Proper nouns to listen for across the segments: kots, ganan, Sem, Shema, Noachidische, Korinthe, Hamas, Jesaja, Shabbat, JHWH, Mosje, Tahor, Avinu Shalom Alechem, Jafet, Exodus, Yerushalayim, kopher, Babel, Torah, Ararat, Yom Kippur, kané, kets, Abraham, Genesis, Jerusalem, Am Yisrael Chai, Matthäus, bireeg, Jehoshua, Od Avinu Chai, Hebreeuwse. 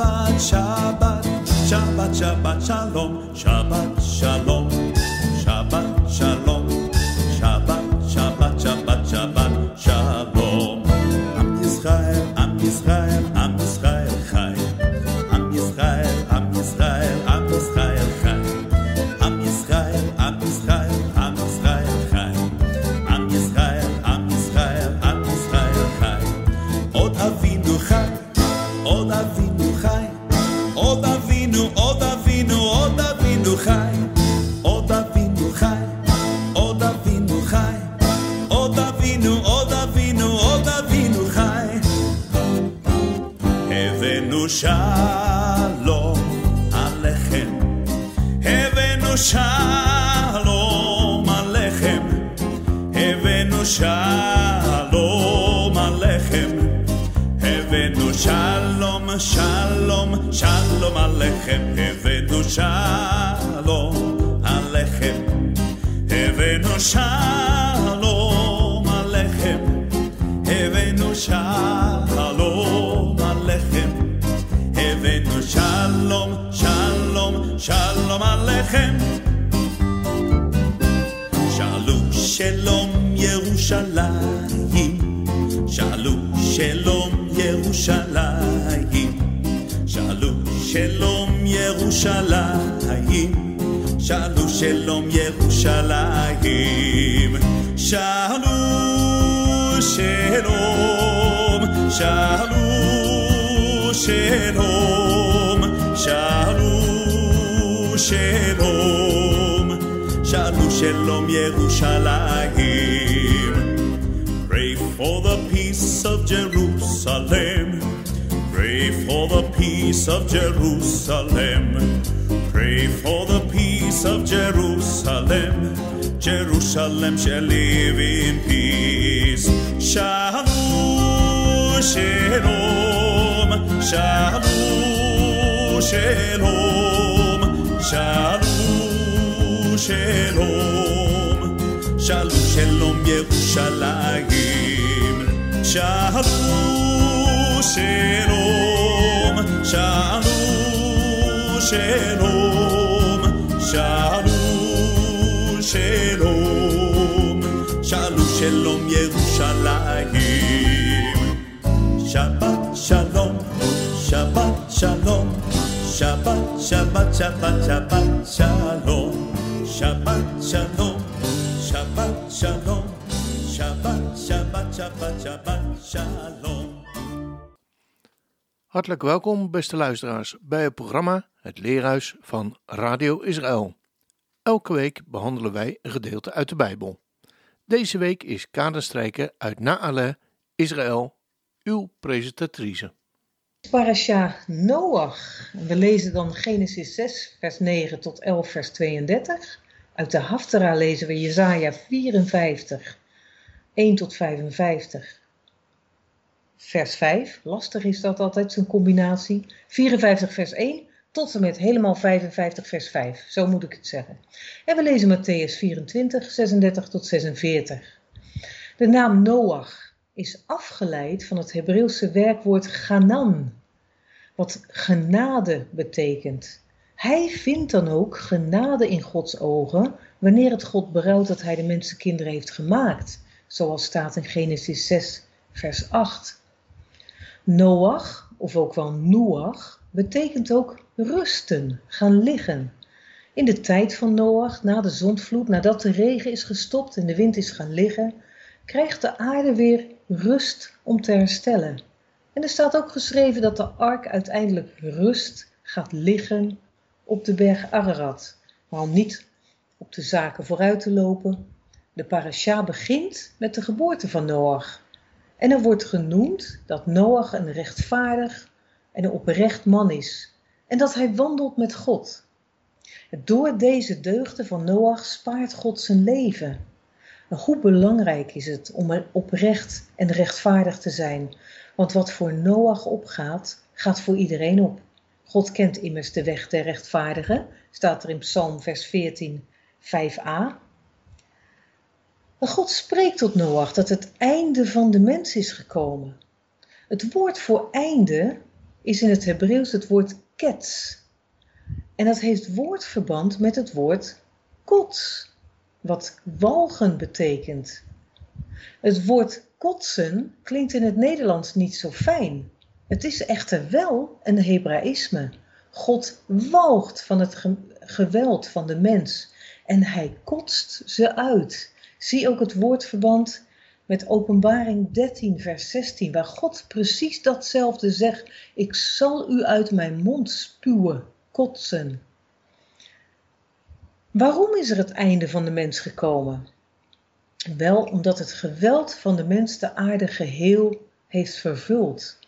Shabbat, Shabbat, Shabbat, Shabbat, Shalom, Shabbat, Shalom, Shabbat, Shalom, Shabbat, Shabbat, Shabbat, Shabbat, Shalom. Am Yisrael, Am Yisrael, Am Yisrael Chai. Am Yisrael, Am Yisrael, Am Yisrael Chai. Am Yisrael, Am Yisrael, Am Yisrael Chai. Am Yisrael, Am Yisrael, Am Yisrael Chai. Od Avinu Chai. Od Avinu Chai. Od Avinu, Od Avinu, Od Avinu Chai. Od Avinu Chai. Od Avinu Chai. Od Avinu, Od Avinu, Od Avinu Chai. Avinu Shalom Alechem. Avinu Shalom Alechem. Avinu Shalom Alechem. Avinu Shalom, Shalom, Shalom Alechem. Avinu Shalom Alechem. Avinu Shalom Alechem. Avinu Shalom Alechem. Avinu Shalom, Shalom, Shalom Alechem. Shalom, Shalom Yerushalayim. Shalom, Shalom Yerushalayim. Shalom, Shalom Yerushalayim. Shalom, Shalom Yerushalayim. Shalom, Shalom, Shalom, Shalom, Shalom, Shalom, Shalom, Shalom Yerushalayim. Pray for the peace of Jerusalem. Pray for the peace of Jerusalem. Pray for the peace of Jerusalem. Jerusalem shall live in peace. Shalom, Shalom, Shalom, Shalom, Shalom, Shalom, Shalom, Shalom Yerushalayim. Shalom, Shalom, Shalom, Shalom, Shalom, Shalom, Shalom, Shalom Yerushalayim. Shabbat Shalom, Shabbat Shalom, Shabbat, Shabbat, Shabbat, Shabbat Shalom, Shabbat Shalom, Shabbat Shalom, Shabbat, Shabbat, Shabbat, Shabbat Shalom. Hartelijk welkom, beste luisteraars, bij het programma Het Leerhuis van Radio Israël. Elke week behandelen wij een gedeelte uit de Bijbel. Deze week is Kaderstrijker uit Naale, Israël, uw presentatrice. Parashah Noach. We lezen dan Genesis 6, vers 9 tot 11, vers 32. Uit de Haftarah lezen we Jesaja 54, 1 tot 55. Vers 5, lastig is dat altijd, zo'n combinatie. 54 vers 1 tot en met helemaal 55 vers 5, zo moet ik het zeggen. En we lezen Matthäus 24, 36 tot 46. De naam Noach is afgeleid van het Hebreeuwse werkwoord ganan, wat genade betekent. Hij vindt dan ook genade in Gods ogen wanneer het God berouwt dat hij de mensenkinderen heeft gemaakt. Zoals staat in Genesis 6 vers 8. Noach, of ook wel Noach, betekent ook rusten, gaan liggen. In de tijd van Noach, na de zondvloed, nadat de regen is gestopt en de wind is gaan liggen, krijgt de aarde weer rust om te herstellen. En er staat ook geschreven dat de ark uiteindelijk rust gaat liggen op de berg Ararat. Maar om niet op de zaken vooruit te lopen, de parasha begint met de geboorte van Noach. En er wordt genoemd dat Noach een rechtvaardig en een oprecht man is en dat hij wandelt met God. Door deze deugden van Noach spaart God zijn leven. En goed belangrijk is het om oprecht en rechtvaardig te zijn, want wat voor Noach opgaat, gaat voor iedereen op. God kent immers de weg der rechtvaardigen, staat er in Psalm vers 14, 5a. God spreekt tot Noach dat het einde van de mens is gekomen. Het woord voor einde is in het Hebreeuws het woord kets. En dat heeft woordverband met het woord kots, wat walgen betekent. Het woord kotsen klinkt in het Nederlands niet zo fijn. Het is echter wel een Hebraïsme. God walgt van het geweld van de mens en hij kotst ze uit. Zie ook het woordverband met Openbaring 13 vers 16, waar God precies datzelfde zegt. Ik zal u uit mijn mond spuwen, kotsen. Waarom is er het einde van de mens gekomen? Wel omdat het geweld van de mens de aarde geheel heeft vervuld.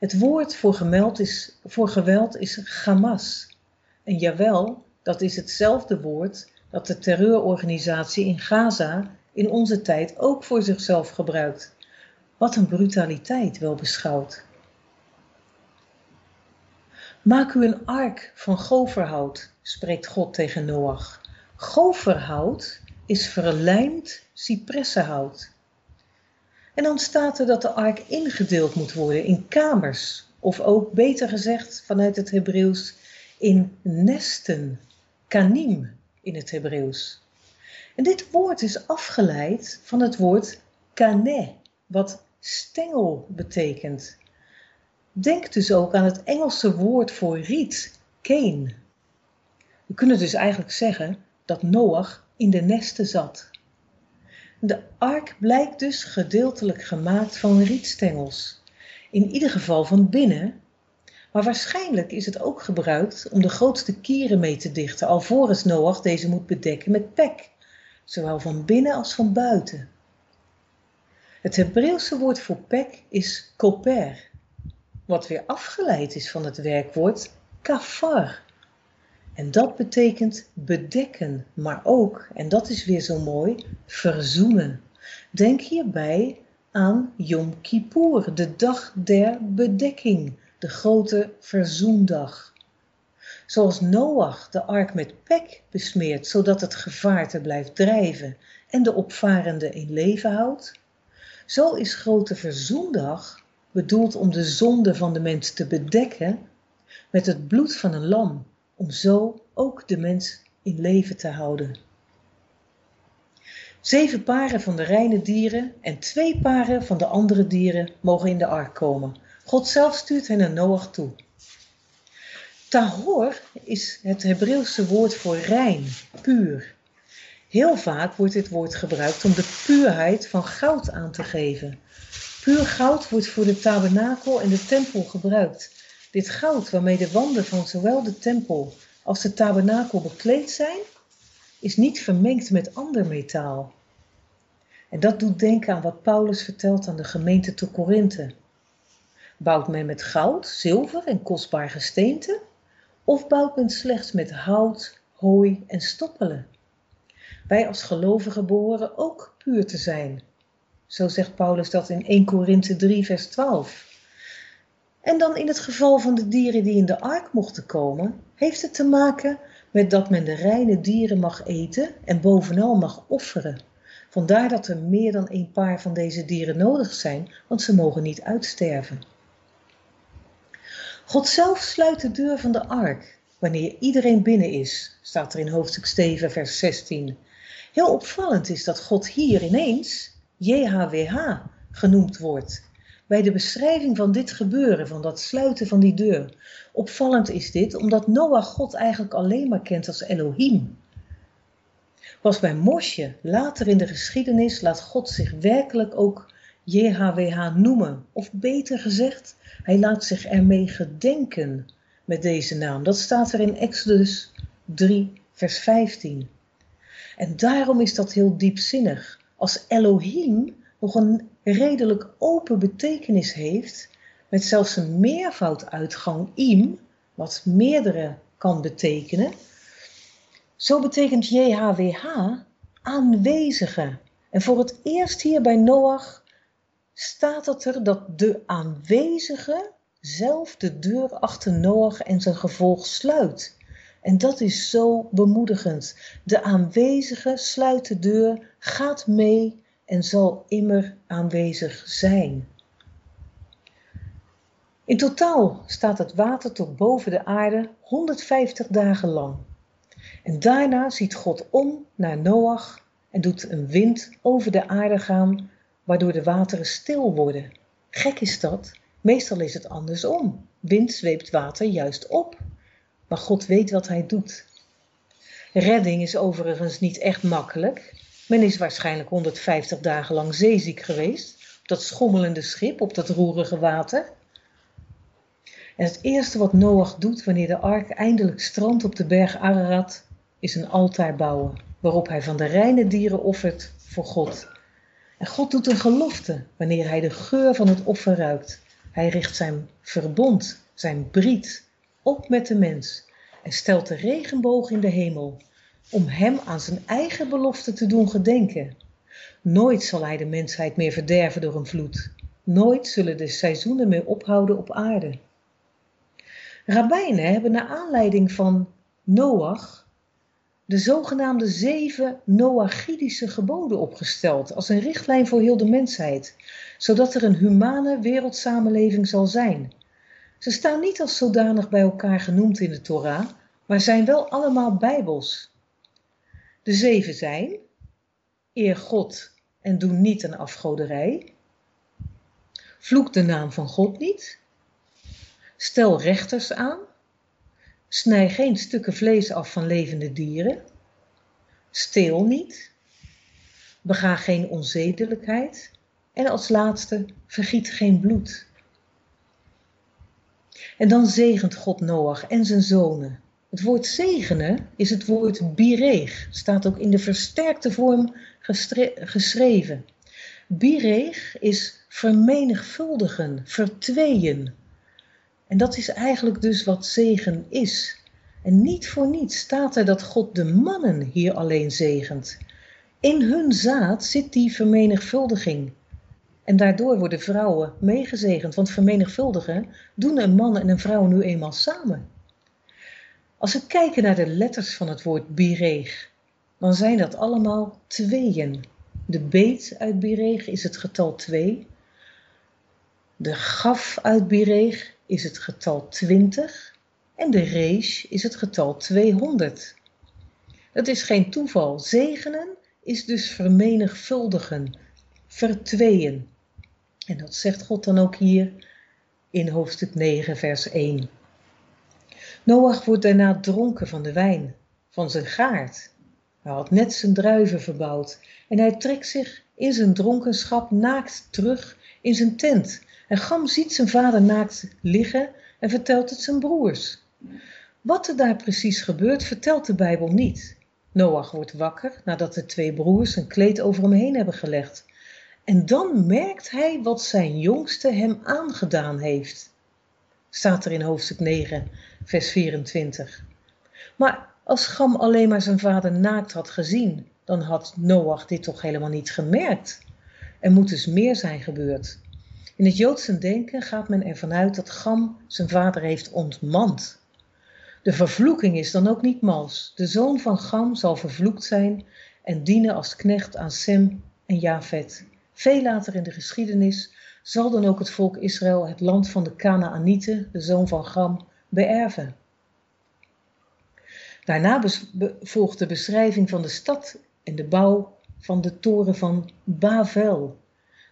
Het woord voor geweld is Hamas. En jawel, dat is hetzelfde woord dat de terreurorganisatie in Gaza in onze tijd ook voor zichzelf gebruikt. Wat een brutaliteit wel beschouwd. Maak u een ark van goverhout, spreekt God tegen Noach. Goverhout is verlijmd cipressenhout. En dan staat er dat de ark ingedeeld moet worden in kamers, of ook beter gezegd vanuit het Hebreeuws in nesten, kanim in het Hebreeuws. En dit woord is afgeleid van het woord kané, wat stengel betekent. Denk dus ook aan het Engelse woord voor riet, cane. We kunnen dus eigenlijk zeggen dat Noach in de nesten zat. De ark blijkt dus gedeeltelijk gemaakt van rietstengels, in ieder geval van binnen, maar waarschijnlijk is het ook gebruikt om de grootste kieren mee te dichten, alvorens Noach deze moet bedekken met pek, zowel van binnen als van buiten. Het Hebreeuwse woord voor pek is kopher, wat weer afgeleid is van het werkwoord kafar. En dat betekent bedekken, maar ook, en dat is weer zo mooi, verzoenen. Denk hierbij aan Yom Kippur, de dag der bedekking, de grote verzoendag. Zoals Noach de ark met pek besmeert, zodat het gevaarte blijft drijven en de opvarende in leven houdt, zo is grote verzoendag bedoeld om de zonde van de mens te bedekken met het bloed van een lam, om zo ook de mens in leven te houden. 7 paren van de reine dieren en 2 paren van de andere dieren mogen in de ark komen. God zelf stuurt hen naar Noach toe. Tahor is het Hebreeuwse woord voor rein, puur. Heel vaak wordt dit woord gebruikt om de puurheid van goud aan te geven. Puur goud wordt voor de tabernakel en de tempel gebruikt. Dit goud waarmee de wanden van zowel de tempel als de tabernakel bekleed zijn, is niet vermengd met ander metaal. En dat doet denken aan wat Paulus vertelt aan de gemeente te Korinthe. Bouwt men met goud, zilver en kostbaar gesteente? Of bouwt men slechts met hout, hooi en stoppelen? Wij als gelovigen behoren ook puur te zijn. Zo zegt Paulus dat in 1 Korinthe 3 vers 12. En dan in het geval van de dieren die in de ark mochten komen, heeft het te maken met dat men de reine dieren mag eten en bovenal mag offeren. Vandaar dat er meer dan 1 paar van deze dieren nodig zijn, want ze mogen niet uitsterven. God zelf sluit de deur van de ark wanneer iedereen binnen is, staat er in hoofdstuk 7 vers 16. Heel opvallend is dat God hier ineens JHWH genoemd wordt. Bij de beschrijving van dit gebeuren, van dat sluiten van die deur. Opvallend is dit, omdat Noach God eigenlijk alleen maar kent als Elohim. Pas bij Mosje, later in de geschiedenis, laat God zich werkelijk ook JHWH noemen. Of beter gezegd, hij laat zich ermee gedenken met deze naam. Dat staat er in Exodus 3 vers 15. En daarom is dat heel diepzinnig. Als Elohim nog een redelijk open betekenis heeft, met zelfs een meervouduitgang im, wat meerdere kan betekenen. Zo betekent JHWH aanwezige. En voor het eerst hier bij Noach staat het er dat de aanwezige zelf de deur achter Noach en zijn gevolg sluit. En dat is zo bemoedigend. De aanwezige sluit de deur, gaat mee en zal immer aanwezig zijn. In totaal staat het water tot boven de aarde 150 dagen lang. En daarna ziet God om naar Noach en doet een wind over de aarde gaan, waardoor de wateren stil worden. Gek is dat, meestal is het andersom. Wind zweept water juist op, maar God weet wat hij doet. Redding is overigens niet echt makkelijk. Men is waarschijnlijk 150 dagen lang zeeziek geweest, op dat schommelende schip, op dat roerige water. En het eerste wat Noach doet wanneer de ark eindelijk strandt op de berg Ararat, is een altaar bouwen, waarop hij van de reine dieren offert voor God. En God doet een gelofte wanneer hij de geur van het offer ruikt. Hij richt zijn verbond, zijn briet, op met de mens en stelt de regenboog in de hemel, om hem aan zijn eigen belofte te doen gedenken. Nooit zal hij de mensheid meer verderven door een vloed. Nooit zullen de seizoenen meer ophouden op aarde. Rabbijnen hebben naar aanleiding van Noach de zogenaamde 7 Noachidische geboden opgesteld als een richtlijn voor heel de mensheid, zodat er een humane wereldsamenleving zal zijn. Ze staan niet als zodanig bij elkaar genoemd in de Torah, maar zijn wel allemaal bijbels. De 7 zijn: eer God en doe niet aan afgoderij. Vloek de naam van God niet. Stel rechters aan. Snij geen stukken vlees af van levende dieren. Steel niet. Bega geen onzedelijkheid. En als laatste, vergiet geen bloed. En dan zegent God Noach en zijn zonen. Het woord zegenen is het woord bireeg. Staat ook in de versterkte vorm geschreven. Bireeg is vermenigvuldigen, vertweeën. En dat is eigenlijk dus wat zegen is. En niet voor niets staat er dat God de mannen hier alleen zegent. In hun zaad zit die vermenigvuldiging. En daardoor worden vrouwen meegezegend, want vermenigvuldigen doen een man en een vrouw nu eenmaal samen. Als we kijken naar de letters van het woord bireeg, dan zijn dat allemaal tweeën. De beet uit bireeg is het getal 2. De gaf uit bireeg is het getal 20 en de reish is het getal 200. Dat is geen toeval. Zegenen is dus vermenigvuldigen, vertweeën. En dat zegt God dan ook hier in hoofdstuk 9 vers 1. Noach wordt daarna dronken van de wijn, van zijn gaard. Hij had net zijn druiven verbouwd en hij trekt zich in zijn dronkenschap naakt terug in zijn tent. En Cham ziet zijn vader naakt liggen en vertelt het zijn broers. Wat er daar precies gebeurt, vertelt de Bijbel niet. Noach wordt wakker nadat de 2 broers een kleed over hem heen hebben gelegd. En dan merkt hij wat zijn jongste hem aangedaan heeft. Staat er in hoofdstuk 9, vers 24. Maar als Cham alleen maar zijn vader naakt had gezien, dan had Noach dit toch helemaal niet gemerkt. Er moet dus meer zijn gebeurd. In het Joodse denken gaat men ervan uit dat Cham zijn vader heeft ontmand. De vervloeking is dan ook niet mals. De zoon van Cham zal vervloekt zijn en dienen als knecht aan Sem en Jafet. Veel later in de geschiedenis zal dan ook het volk Israël het land van de Kanaanieten, de zoon van Cham, beërven. Daarna volgt de beschrijving van de stad en de bouw van de toren van Babel,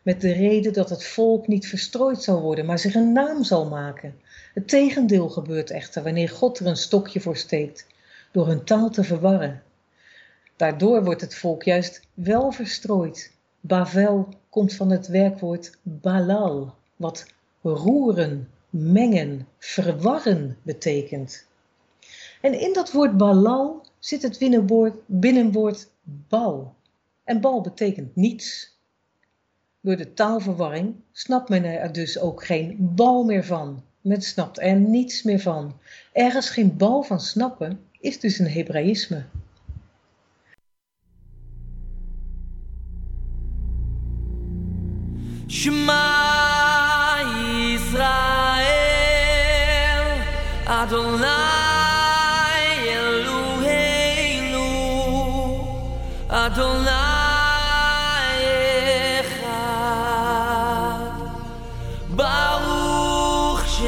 met de reden dat het volk niet verstrooid zal worden, maar zich een naam zal maken. Het tegendeel gebeurt echter wanneer God er een stokje voor steekt, door hun taal te verwarren. Daardoor wordt het volk juist wel verstrooid. Babel komt van het werkwoord balal, wat roeren, mengen, verwarren betekent. En in dat woord balal zit het binnenwoord bal. En bal betekent niets. Door de taalverwarring snapt men er dus ook geen bal meer van. Men snapt er niets meer van. Ergens geen bal van snappen is dus een Hebraïsme. Shema Israël Adonai Eloheinu Adonai Baruch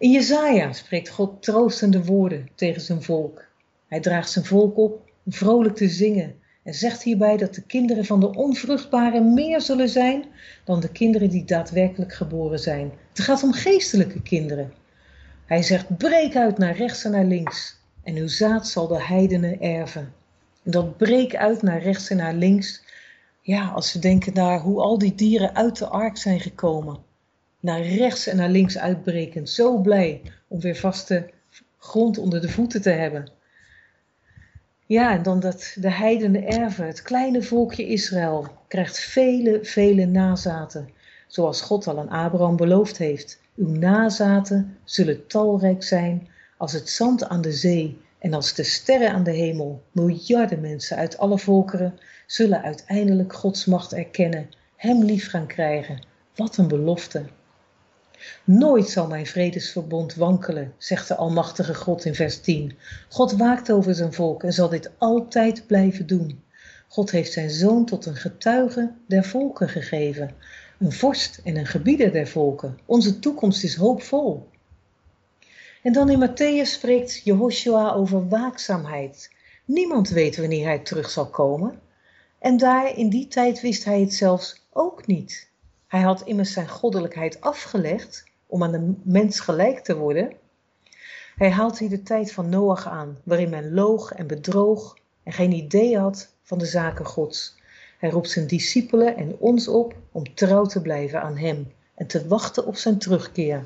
In Jesaja spreekt God troostende woorden tegen zijn volk. Hij draagt zijn volk op vrolijk te zingen en zegt hierbij dat de kinderen van de onvruchtbaren meer zullen zijn dan de kinderen die daadwerkelijk geboren zijn. Het gaat om geestelijke kinderen. Hij zegt: breek uit naar rechts en naar links en uw zaad zal de heidenen erven. En dat breek uit naar rechts en naar links, ja, als we denken naar hoe al die dieren uit de ark zijn gekomen. Naar rechts en naar links uitbrekend. Zo blij om weer vaste grond onder de voeten te hebben. Ja, en dan dat de heidenen erven. Het kleine volkje Israël krijgt vele, vele nazaten. Zoals God al aan Abraham beloofd heeft. Uw nazaten zullen talrijk zijn als het zand aan de zee en als de sterren aan de hemel. Miljarden mensen uit alle volkeren zullen uiteindelijk Gods macht erkennen. Hem lief gaan krijgen. Wat een belofte. Nooit zal mijn vredesverbond wankelen, zegt de almachtige God in vers 10. God waakt over zijn volk en zal dit altijd blijven doen. God heeft zijn zoon tot een getuige der volken gegeven. Een vorst en een gebieder der volken. Onze toekomst is hoopvol. En dan in Matthäus spreekt Jehoshua over waakzaamheid. Niemand weet wanneer hij terug zal komen. En daar in die tijd wist hij het zelfs ook niet. Hij had immers zijn goddelijkheid afgelegd om aan de mens gelijk te worden. Hij haalt hier de tijd van Noach aan, waarin men loog en bedroog en geen idee had van de zaken Gods. Hij roept zijn discipelen en ons op om trouw te blijven aan hem en te wachten op zijn terugkeer.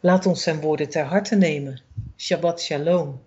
Laat ons zijn woorden ter harte nemen. Shabbat shalom.